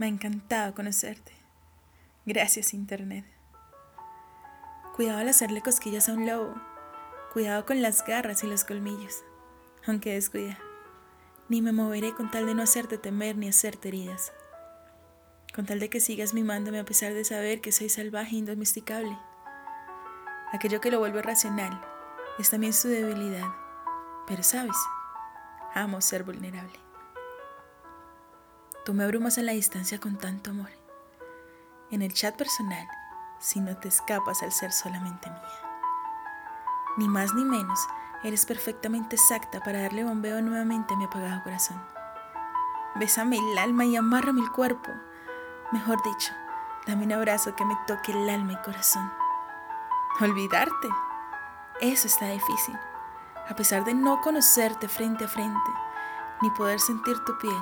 Me ha encantado conocerte. Gracias, Internet. Cuidado al hacerle cosquillas a un lobo. Cuidado con las garras y los colmillos. Aunque descuida. Ni me moveré con tal de no hacerte temer ni hacerte heridas. Con tal de que sigas mimándome a pesar de saber que soy salvaje e indomesticable. Aquello que lo vuelve racional es también su debilidad. Pero sabes, amo ser vulnerable. Tú me abrumas en la distancia con tanto amor. En el chat personal, si no te escapas al ser solamente mía. Ni más ni menos, eres perfectamente exacta para darle bombeo nuevamente a mi apagado corazón. Bésame el alma y amárrame el cuerpo. Mejor dicho, dame un abrazo que me toque el alma y corazón. Olvidarte, eso está difícil. A pesar de no conocerte frente a frente, ni poder sentir tu piel,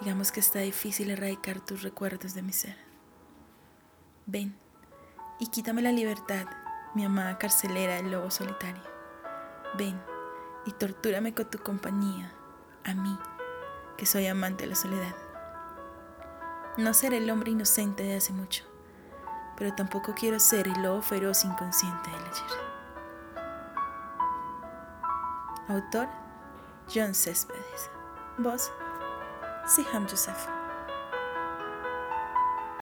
digamos que está difícil erradicar tus recuerdos de mi ser. Ven y quítame la libertad, mi amada carcelera del lobo solitario. Ven y tortúrame con tu compañía, a mí, que soy amante de la soledad. No seré el hombre inocente de hace mucho, pero tampoco quiero ser el lobo feroz inconsciente del ayer. Autor, John Céspedes. Voz, Siham Joseph.